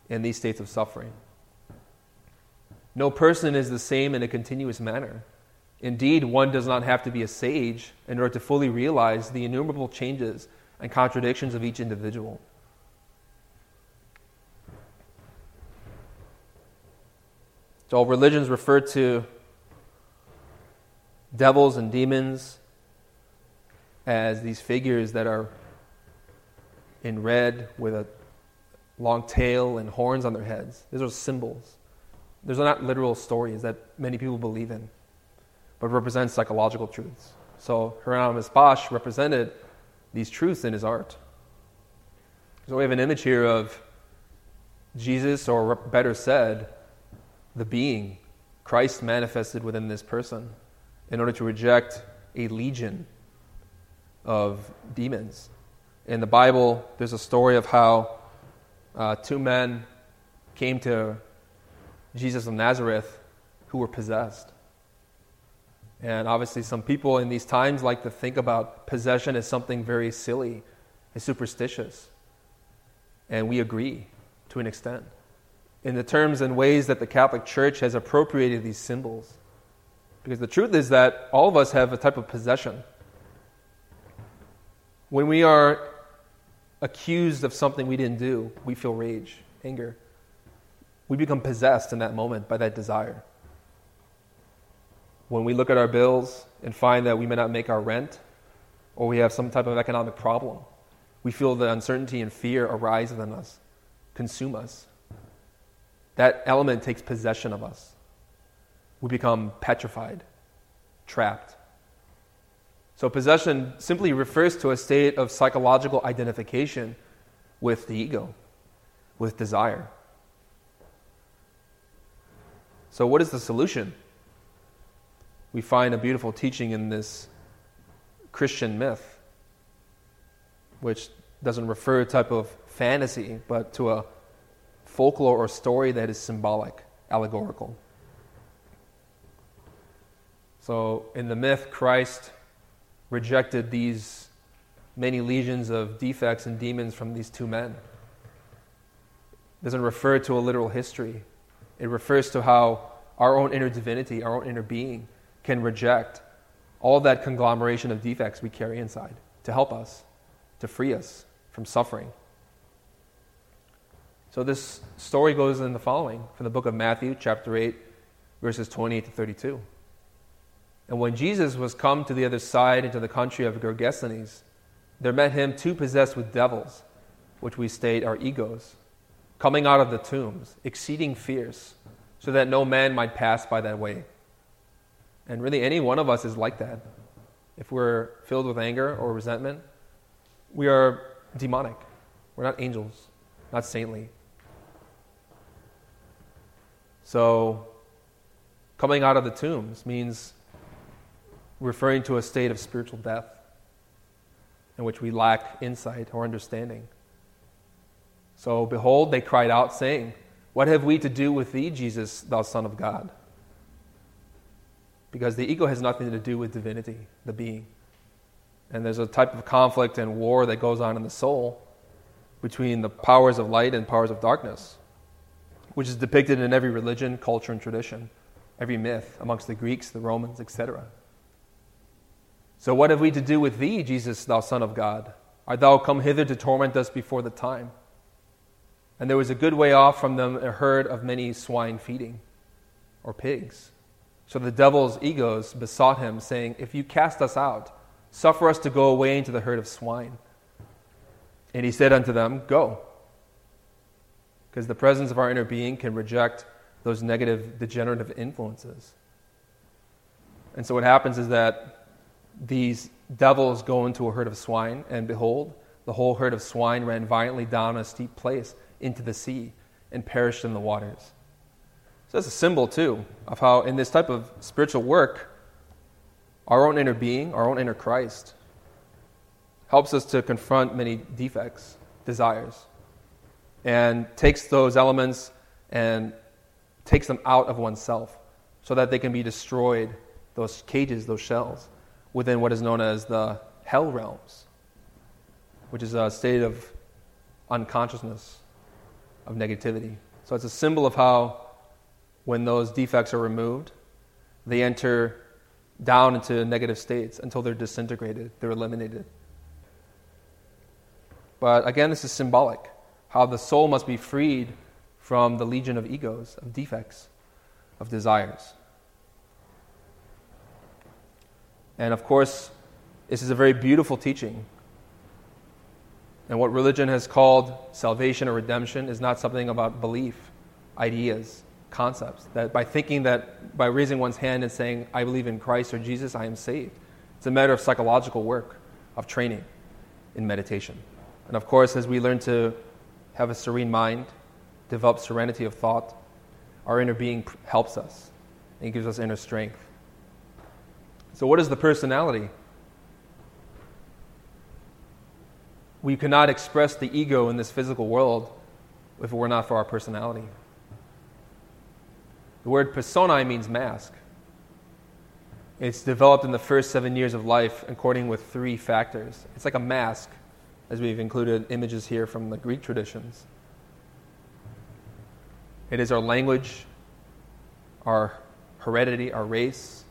in these states of suffering. No person is the same in a continuous manner. Indeed, one does not have to be a sage in order to fully realize the innumerable changes and contradictions of each individual. So all religions refer to devils and demons as these figures that are in red with a long tail and horns on their heads. These are symbols. Those are not literal stories that many people believe in, but represents psychological truths. So Hieronymus Bosch represented these truths in his art. So we have an image here of Jesus, or better said, the being, Christ manifested within this person in order to reject a legion of demons. In the Bible, there's a story of how uh, two men came to Jesus of Nazareth who were possessed. And obviously some people in these times like to think about possession as something very silly and superstitious. And we agree to an extent. In the terms and ways that the Catholic Church has appropriated these symbols. Because the truth is that all of us have a type of possession. When we are accused of something we didn't do, we feel rage, anger. We become possessed in that moment by that desire. When we look at our bills and find that we may not make our rent, or we have some type of economic problem, we feel the uncertainty and fear arise within us, consume us. That element takes possession of us. We become petrified, trapped. So possession simply refers to a state of psychological identification with the ego, with desire. So what is the solution? We find a beautiful teaching in this Christian myth, which doesn't refer to a type of fantasy, but to a folklore or story that is symbolic, allegorical. So in the myth, Christ rejected these many legions of defects and demons from these two men. It doesn't refer to a literal history. It refers to how our own inner divinity, our own inner being, can reject all that conglomeration of defects we carry inside to help us, to free us from suffering. So this story goes in the following, from the book of Matthew, chapter eight, verses twenty-eight to thirty-two. And when Jesus was come to the other side into the country of Gergesenes, there met him two possessed with devils, which we state are egos, coming out of the tombs, exceeding fierce, so that no man might pass by that way. And really any one of us is like that. If we're filled with anger or resentment, we are demonic. We're not angels, not saintly. So coming out of the tombs means referring to a state of spiritual death in which we lack insight or understanding. So behold, they cried out, saying, "What have we to do with thee, Jesus, thou Son of God?" Because the ego has nothing to do with divinity, the being. And there's a type of conflict and war that goes on in the soul between the powers of light and powers of darkness, which is depicted in every religion, culture, and tradition, every myth amongst the Greeks, the Romans, et cetera. So what have we to do with thee, Jesus, thou Son of God? Art thou come hither to torment us before the time? And there was a good way off from them a herd of many swine feeding, or pigs. So the devil's egos besought him, saying, "If you cast us out, suffer us to go away into the herd of swine." And he said unto them, "Go." Because the presence of our inner being can reject those negative, degenerative influences. And so what happens is that these devils go into a herd of swine, and behold, the whole herd of swine ran violently down a steep place into the sea and perished in the waters. So that's a symbol, too, of how in this type of spiritual work, our own inner being, our own inner Christ, helps us to confront many defects, desires, and takes those elements and takes them out of oneself so that they can be destroyed, those cages, those shells, within what is known as the hell realms, which is a state of unconsciousness, of negativity. So it's a symbol of how when those defects are removed, they enter down into negative states until they're disintegrated, they're eliminated. But again, this is symbolic, how the soul must be freed from the legion of egos, of defects, of desires. And of course, this is a very beautiful teaching. And what religion has called salvation or redemption is not something about belief, ideas, concepts. That by thinking that, by raising one's hand and saying, I believe in Christ or Jesus, I am saved. It's a matter of psychological work, of training in meditation. And of course, as we learn to have a serene mind, develop serenity of thought, our inner being helps us and gives us inner strength. So what is the personality? We cannot express the ego in this physical world if it were not for our personality. The word personae means mask. It's developed in the first seven years of life according with three factors. It's like a mask, as we've included images here from the Greek traditions. It is our language, our heredity, our race,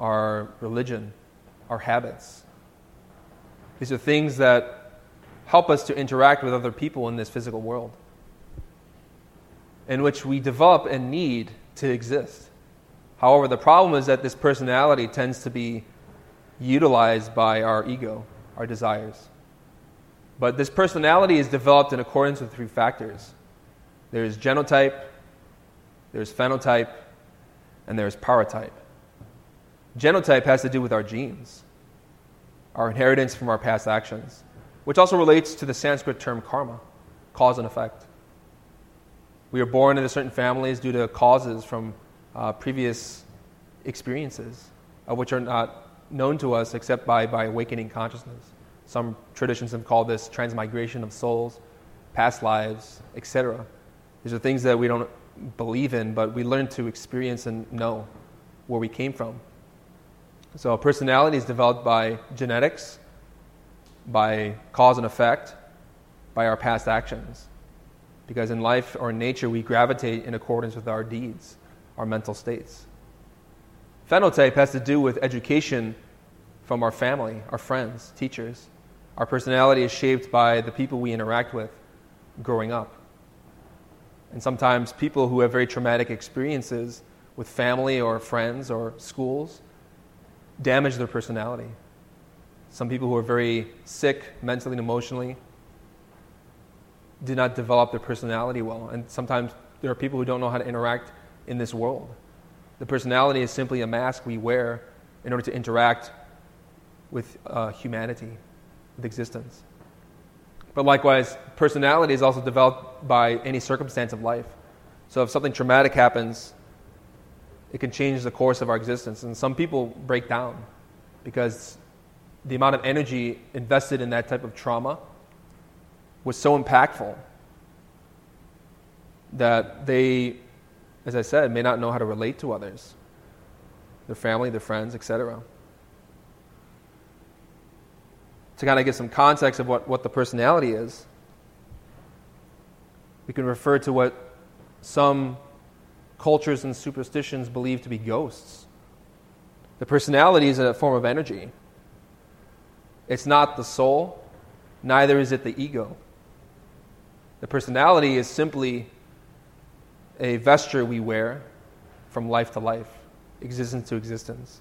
our religion, our habits. These are things that help us to interact with other people in this physical world, in which we develop and need to exist. However, the problem is that this personality tends to be utilized by our ego, our desires. But this personality is developed in accordance with three factors. There's genotype, there's phenotype, and there's paratype. Genotype has to do with our genes, our inheritance from our past actions, which also relates to the Sanskrit term karma, cause and effect. We are born into certain families due to causes from uh, previous experiences, uh, which are not known to us except by, by awakening consciousness. Some traditions have called this transmigration of souls, past lives, et cetera. These are things that we don't believe in, but we learn to experience and know where we came from. So personality is developed by genetics, by cause and effect, by our past actions. Because in life or in nature, we gravitate in accordance with our deeds, our mental states. Phenotype has to do with education from our family, our friends, teachers. Our personality is shaped by the people we interact with growing up. And sometimes people who have very traumatic experiences with family or friends or schools damage their personality. Some people who are very sick mentally and emotionally did not develop their personality well. And sometimes there are people who don't know how to interact in this world. The personality is simply a mask we wear in order to interact with uh, humanity, with existence. But likewise, personality is also developed by any circumstance of life. So if something traumatic happens, it can change the course of our existence. And some people break down because the amount of energy invested in that type of trauma was so impactful that they, as I said, may not know how to relate to others, their family, their friends, et cetera. To kind of give some context of what, what the personality is, we can refer to what some cultures and superstitions believe to be ghosts. The personality is a form of energy. It's not the soul, neither is it the ego. The personality is simply a vesture we wear from life to life, existence to existence.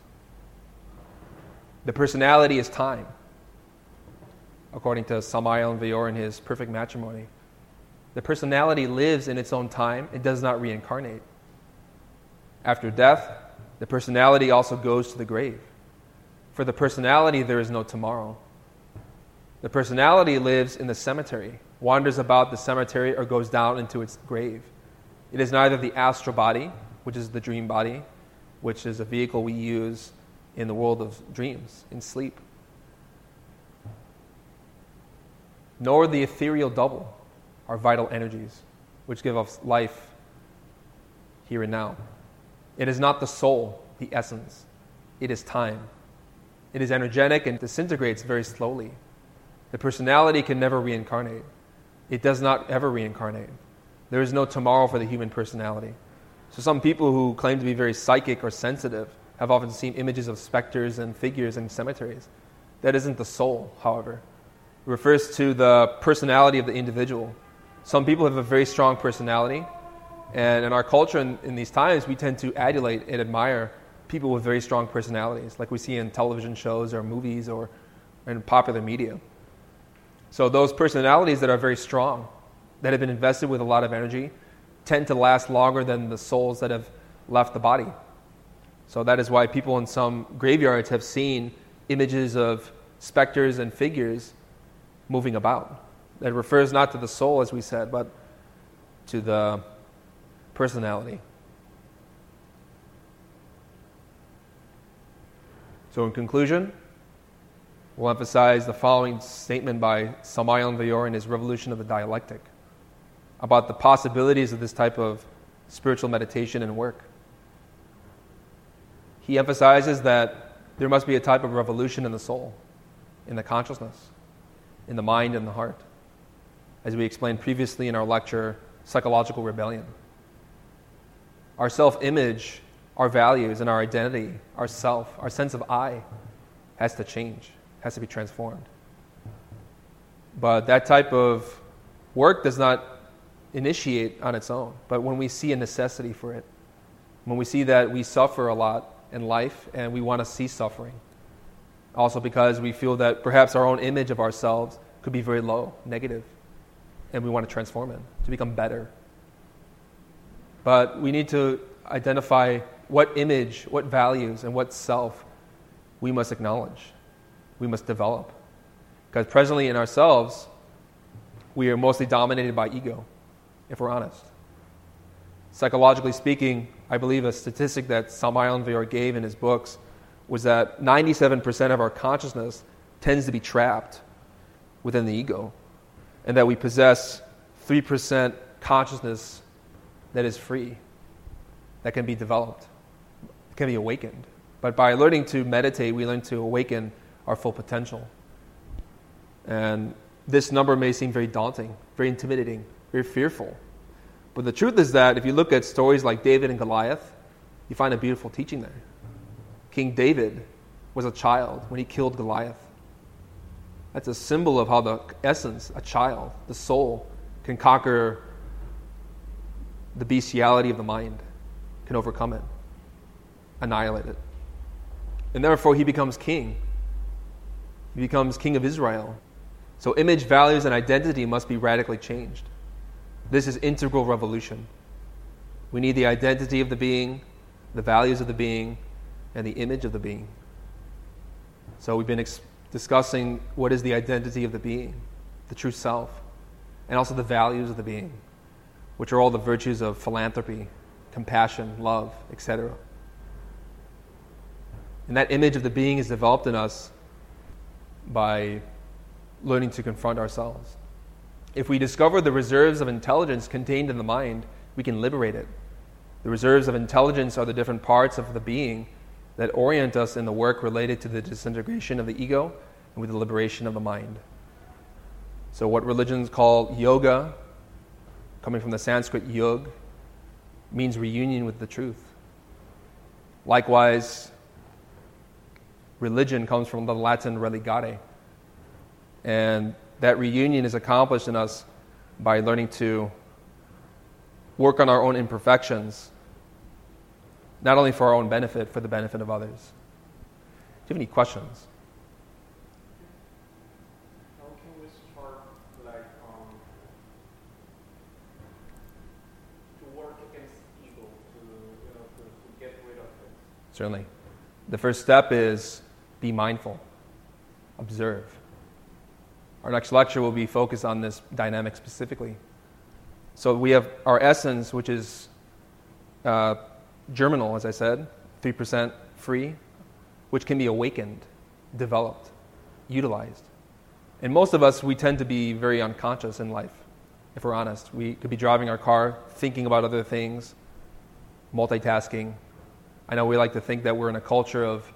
The personality is time, according to Samael Aun Weor in his Perfect Matrimony. The personality lives in its own time. It does not reincarnate. After death, the personality also goes to the grave. For the personality, there is no tomorrow. The personality lives in the cemetery, wanders about the cemetery, or goes down into its grave. It is neither the astral body, which is the dream body, which is a vehicle we use in the world of dreams, in sleep, nor the ethereal double, our vital energies, which give us life here and now. It is not the soul, the essence. It is time. It is energetic and disintegrates very slowly. The personality can never reincarnate. It does not ever reincarnate. There is no tomorrow for the human personality. So some people who claim to be very psychic or sensitive have often seen images of specters and figures in cemeteries. That isn't the soul, however. It refers to the personality of the individual. Some people have a very strong personality, and in our culture in, in these times, we tend to adulate and admire people with very strong personalities, like we see in television shows or movies or in popular media. So those personalities that are very strong, that have been invested with a lot of energy, tend to last longer than the souls that have left the body. So that is why people in some graveyards have seen images of specters and figures moving about. That refers not to the soul, as we said, but to the personality. So in conclusion, we'll emphasize the following statement by Samael Aun Weor in his Revolution of the Dialectic about the possibilities of this type of spiritual meditation and work. He emphasizes that there must be a type of revolution in the soul, in the consciousness, in the mind and the heart, as we explained previously in our lecture, Psychological Rebellion. Our self-image, our values, and our identity, our self, our sense of I, has to change, has to be transformed. But that type of work does not initiate on its own, but when we see a necessity for it, when we see that we suffer a lot in life and we want to cease suffering, also because we feel that perhaps our own image of ourselves could be very low, negative, and we want to transform it to become better. But we need to identify what image, what values, and what self we must acknowledge, we must develop. Because presently in ourselves, we are mostly dominated by ego, if we're honest. Psychologically speaking, I believe a statistic that Samael Aun Weor gave in his books was that ninety-seven percent of our consciousness tends to be trapped within the ego, and that we possess three percent consciousness that is free, that can be developed, can be awakened. But by learning to meditate, we learn to awaken our full potential. And this number may seem very daunting, very intimidating, very fearful. But the truth is that if you look at stories like David and Goliath, you find a beautiful teaching there. King David was a child when he killed Goliath. That's a symbol of how the essence, a child, the soul, can conquer the bestiality of the mind, can overcome it, annihilate it. And therefore he becomes king. He becomes king of Israel. So image, values, and identity must be radically changed. This is integral revolution. We need the identity of the being, the values of the being, and the image of the being. So we've been ex- discussing what is the identity of the being, the true self, and also the values of the being, which are all the virtues of philanthropy, compassion, love, et cetera. And that image of the being is developed in us by learning to confront ourselves. If we discover the reserves of intelligence contained in the mind, we can liberate it. The reserves of intelligence are the different parts of the being that orient us in the work related to the disintegration of the ego and with the liberation of the mind. So what religions call yoga, coming from the Sanskrit yug, means reunion with the truth. Likewise, religion comes from the Latin religare. And that reunion is accomplished in us by learning to work on our own imperfections, not only for our own benefit, for the benefit of others. Do you have any questions? How can we start, like, um, to work against ego, to, you know, to, to get rid of it? Certainly. The first step is be mindful, observe. Our next lecture will be focused on this dynamic specifically. So we have our essence, which is uh, germinal, as I said, three percent free, which can be awakened, developed, utilized. And most of us, we tend to be very unconscious in life, if we're honest. We could be driving our car, thinking about other things, multitasking. I know we like to think that we're in a culture of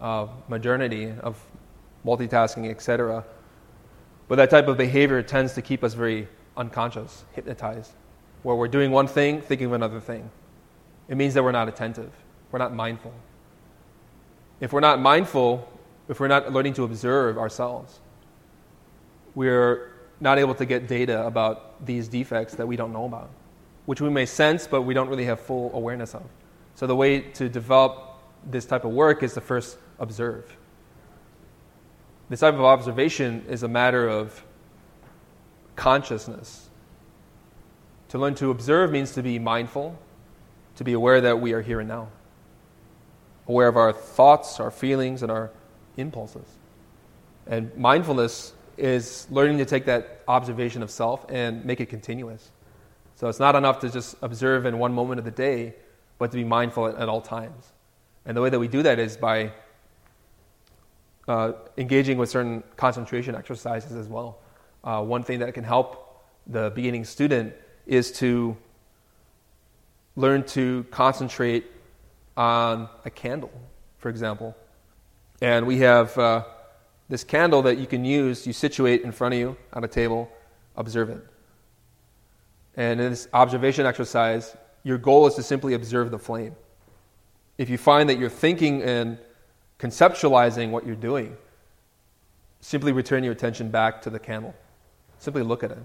uh, modernity, of multitasking, et cetera. But that type of behavior tends to keep us very unconscious, hypnotized, where we're doing one thing, thinking of another thing. It means that we're not attentive. We're not mindful. If we're not mindful, if we're not learning to observe ourselves, we're not able to get data about these defects that we don't know about, which we may sense, but we don't really have full awareness of. So the way to develop this type of work is to first observe. This type of observation is a matter of consciousness. To learn to observe means to be mindful, to be aware that we are here and now, aware of our thoughts, our feelings, and our impulses. And mindfulness is learning to take that observation of self and make it continuous. So it's not enough to just observe in one moment of the day, but to be mindful at, at all times. And the way that we do that is by uh, engaging with certain concentration exercises as well. Uh, one thing that can help the beginning student is to learn to concentrate on a candle, for example. And we have uh, this candle that you can use, you situate in front of you on a table, observe it. And in this observation exercise, your goal is to simply observe the flame. If you find that you're thinking and conceptualizing what you're doing, simply return your attention back to the candle. Simply look at it.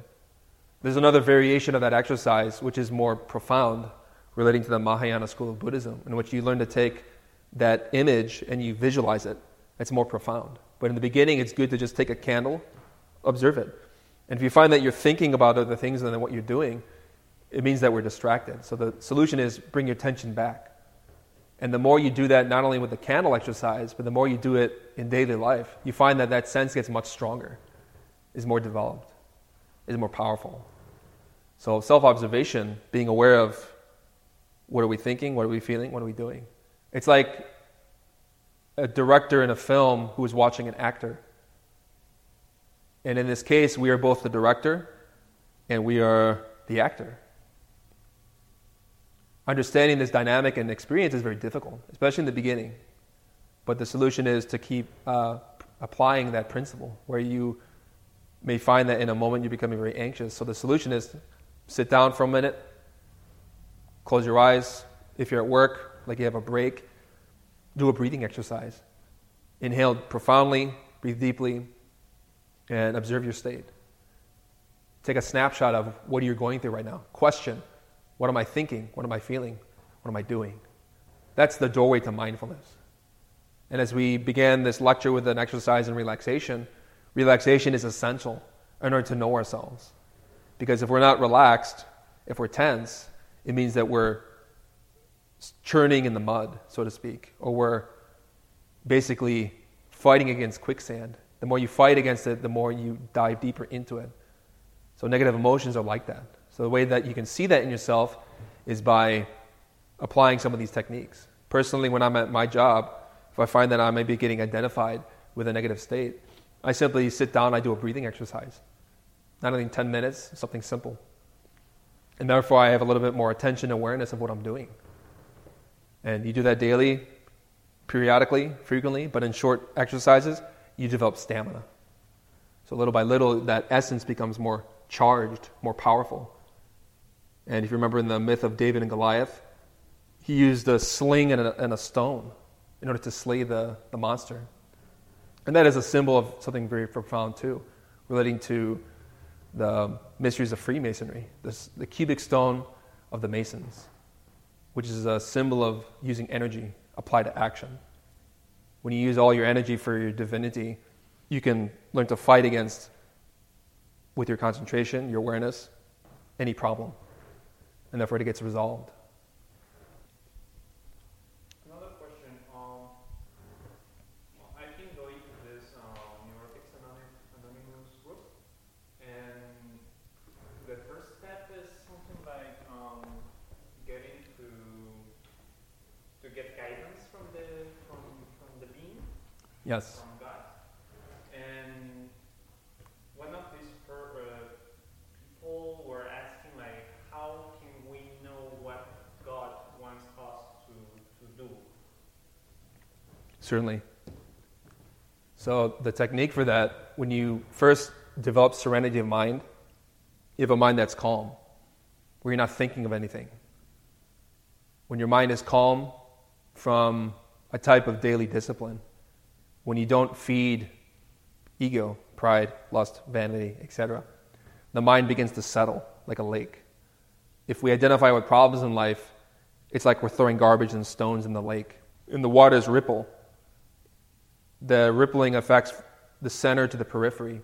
There's another variation of that exercise, which is more profound, relating to the Mahayana school of Buddhism, in which you learn to take that image and you visualize it. It's more profound. But in the beginning, it's good to just take a candle, observe it. And if you find that you're thinking about other things than what you're doing, it means that we're distracted. So the solution is bring your attention back. And the more you do that, not only with the candle exercise, but the more you do it in daily life, you find that that sense gets much stronger, is more developed, is more powerful. So self-observation, being aware of what are we thinking, what are we feeling, what are we doing. It's like a director in a film who is watching an actor. And in this case, we are both the director and we are the actor. Understanding this dynamic and experience is very difficult, especially in the beginning. But the solution is to keep uh, applying that principle, where you may find that in a moment you're becoming very anxious. So the solution is sit down for a minute, close your eyes. If you're at work, like you have a break, do a breathing exercise. Inhale profoundly, breathe deeply, and observe your state. Take a snapshot of what you're going through right now. Question, what am I thinking? What am I feeling? What am I doing? That's the doorway to mindfulness. And as we began this lecture with an exercise in relaxation, relaxation is essential in order to know ourselves. Because if we're not relaxed, if we're tense, it means that we're churning in the mud, so to speak, or we're basically fighting against quicksand. The more you fight against it, the more you dive deeper into it. So negative emotions are like that. So the way that you can see that in yourself is by applying some of these techniques. Personally, when I'm at my job, if I find that I may be getting identified with a negative state, I simply sit down, I do a breathing exercise. Not only ten minutes, something simple. And therefore, I have a little bit more attention and awareness of what I'm doing. And you do that daily, periodically, frequently, but in short exercises, you develop stamina. So little by little, that essence becomes more charged, more powerful. And if you remember in the myth of David and Goliath, he used a sling and a, and a stone in order to slay the, the monster. And that is a symbol of something very profound too, relating to the mysteries of Freemasonry, this, the cubic stone of the Masons, which is a symbol of using energy applied to action. When you use all your energy for your divinity, you can learn to fight against, with your concentration, your awareness, any problem, and therefore it gets resolved. Another question. Um, I think Yes. From God. And one of these per, uh, people were asking, like, how can we know what God wants us to, to do? Certainly. So the technique for that, when you first develop serenity of mind, you have a mind that's calm, where you're not thinking of anything. When your mind is calm from a type of daily discipline, when you don't feed ego, pride, lust, vanity, et cetera, the mind begins to settle like a lake. If we identify with problems in life, it's like we're throwing garbage and stones in the lake. And the waters ripple. The rippling affects the center to the periphery,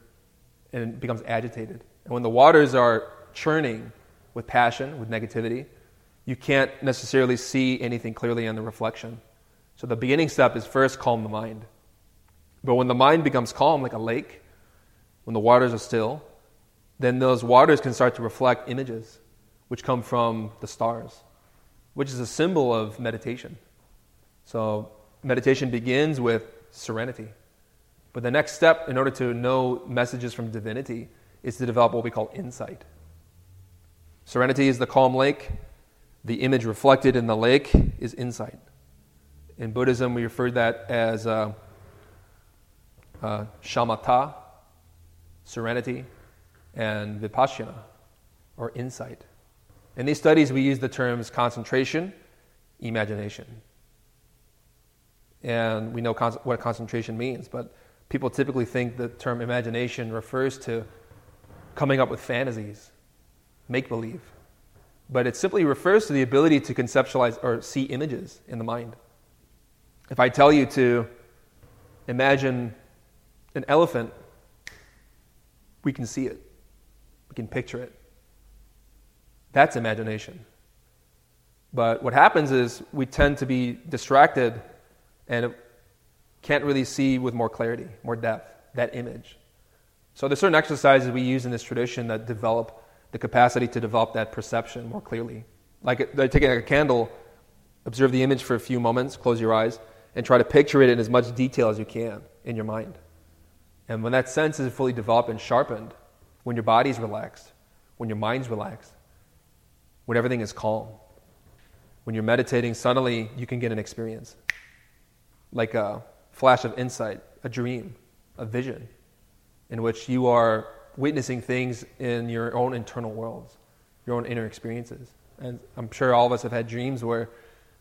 and it becomes agitated. And when the waters are churning with passion, with negativity, you can't necessarily see anything clearly in the reflection. So the beginning step is first calm the mind. But when the mind becomes calm, like a lake, when the waters are still, then those waters can start to reflect images, which come from the stars, which is a symbol of meditation. So meditation begins with serenity. But the next step, in order to know messages from divinity, is to develop what we call insight. Serenity is the calm lake. The image reflected in the lake is insight. In Buddhism, we refer to that as uh, uh, shamatha, serenity, and vipassana, or insight. In these studies, we use the terms concentration, imagination. And we know con- what concentration means, but people typically think the term imagination refers to coming up with fantasies, make-believe. But it simply refers to the ability to conceptualize or see images in the mind. If I tell you to imagine an elephant, we can see it. We can picture it. That's imagination. But what happens is we tend to be distracted and can't really see with more clarity, more depth, that image. So there's certain exercises we use in this tradition that develop the capacity to develop that perception more clearly. Like taking a candle, observe the image for a few moments, close your eyes, and try to picture it in as much detail as you can in your mind. And when that sense is fully developed and sharpened, when your body's relaxed, when your mind's relaxed, when everything is calm, when you're meditating, suddenly you can get an experience. Like a flash of insight, a dream, a vision, in which you are witnessing things in your own internal worlds, your own inner experiences. And I'm sure all of us have had dreams where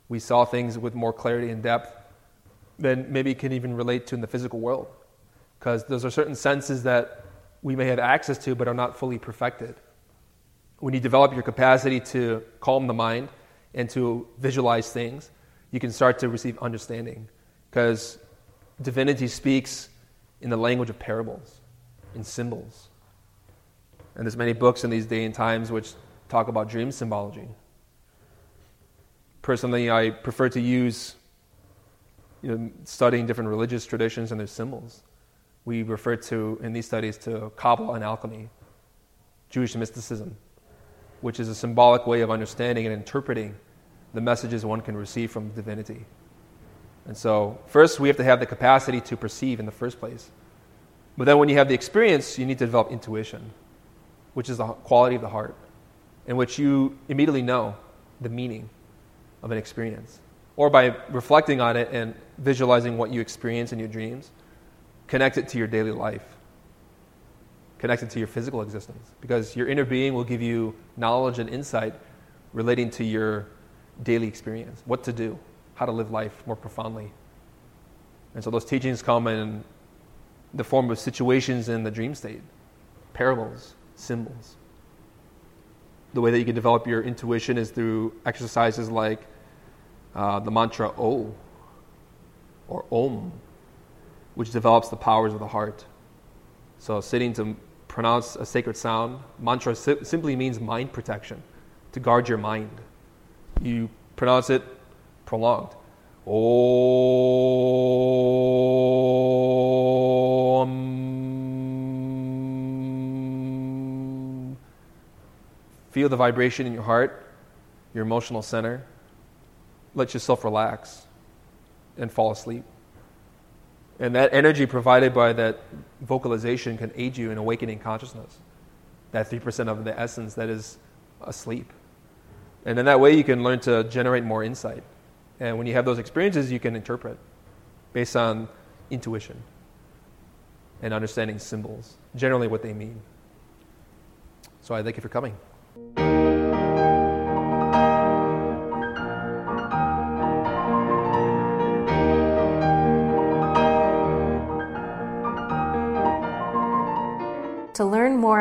we saw things with more clarity and depth than maybe can even relate to in the physical world. Because those are certain senses that we may have access to but are not fully perfected. When you develop your capacity to calm the mind and to visualize things, you can start to receive understanding. Because divinity speaks in the language of parables, in symbols. And there's many books in these day and times which talk about dream symbology. Personally, I prefer to use, you know, studying different religious traditions and their symbols. We refer to, in these studies, to Kabbalah and alchemy, Jewish mysticism, which is a symbolic way of understanding and interpreting the messages one can receive from divinity. And so, first, we have to have the capacity to perceive in the first place. But then when you have the experience, you need to develop intuition, which is the quality of the heart, in which you immediately know the meaning of an experience. Or by reflecting on it and visualizing what you experience in your dreams, connect it to your daily life, connect it to your physical existence. Because your inner being will give you knowledge and insight relating to your daily experience, what to do, how to live life more profoundly. And so those teachings come in the form of situations in the dream state, parables, symbols. The way that you can develop your intuition is through exercises like uh, the mantra O, or Om, which develops the powers of the heart. So sitting to pronounce a sacred sound, mantra si- simply means mind protection, to guard your mind. You pronounce it prolonged. Om. Feel the vibration in your heart, your emotional center. Let yourself relax and fall asleep. And that energy provided by that vocalization can aid you in awakening consciousness, that three percent of the essence that is asleep. And in that way, you can learn to generate more insight. And when you have those experiences, you can interpret based on intuition and understanding symbols, generally what they mean. So I thank you for coming. To learn more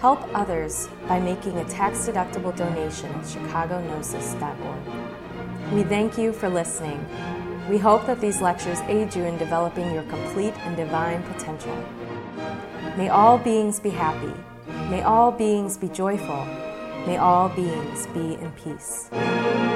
Help others by making a tax-deductible donation at Chicago Gnosis dot org. We thank you for listening. We hope that these lectures aid you in developing your complete and divine potential. May all beings be happy. May all beings be joyful. May all beings be in peace.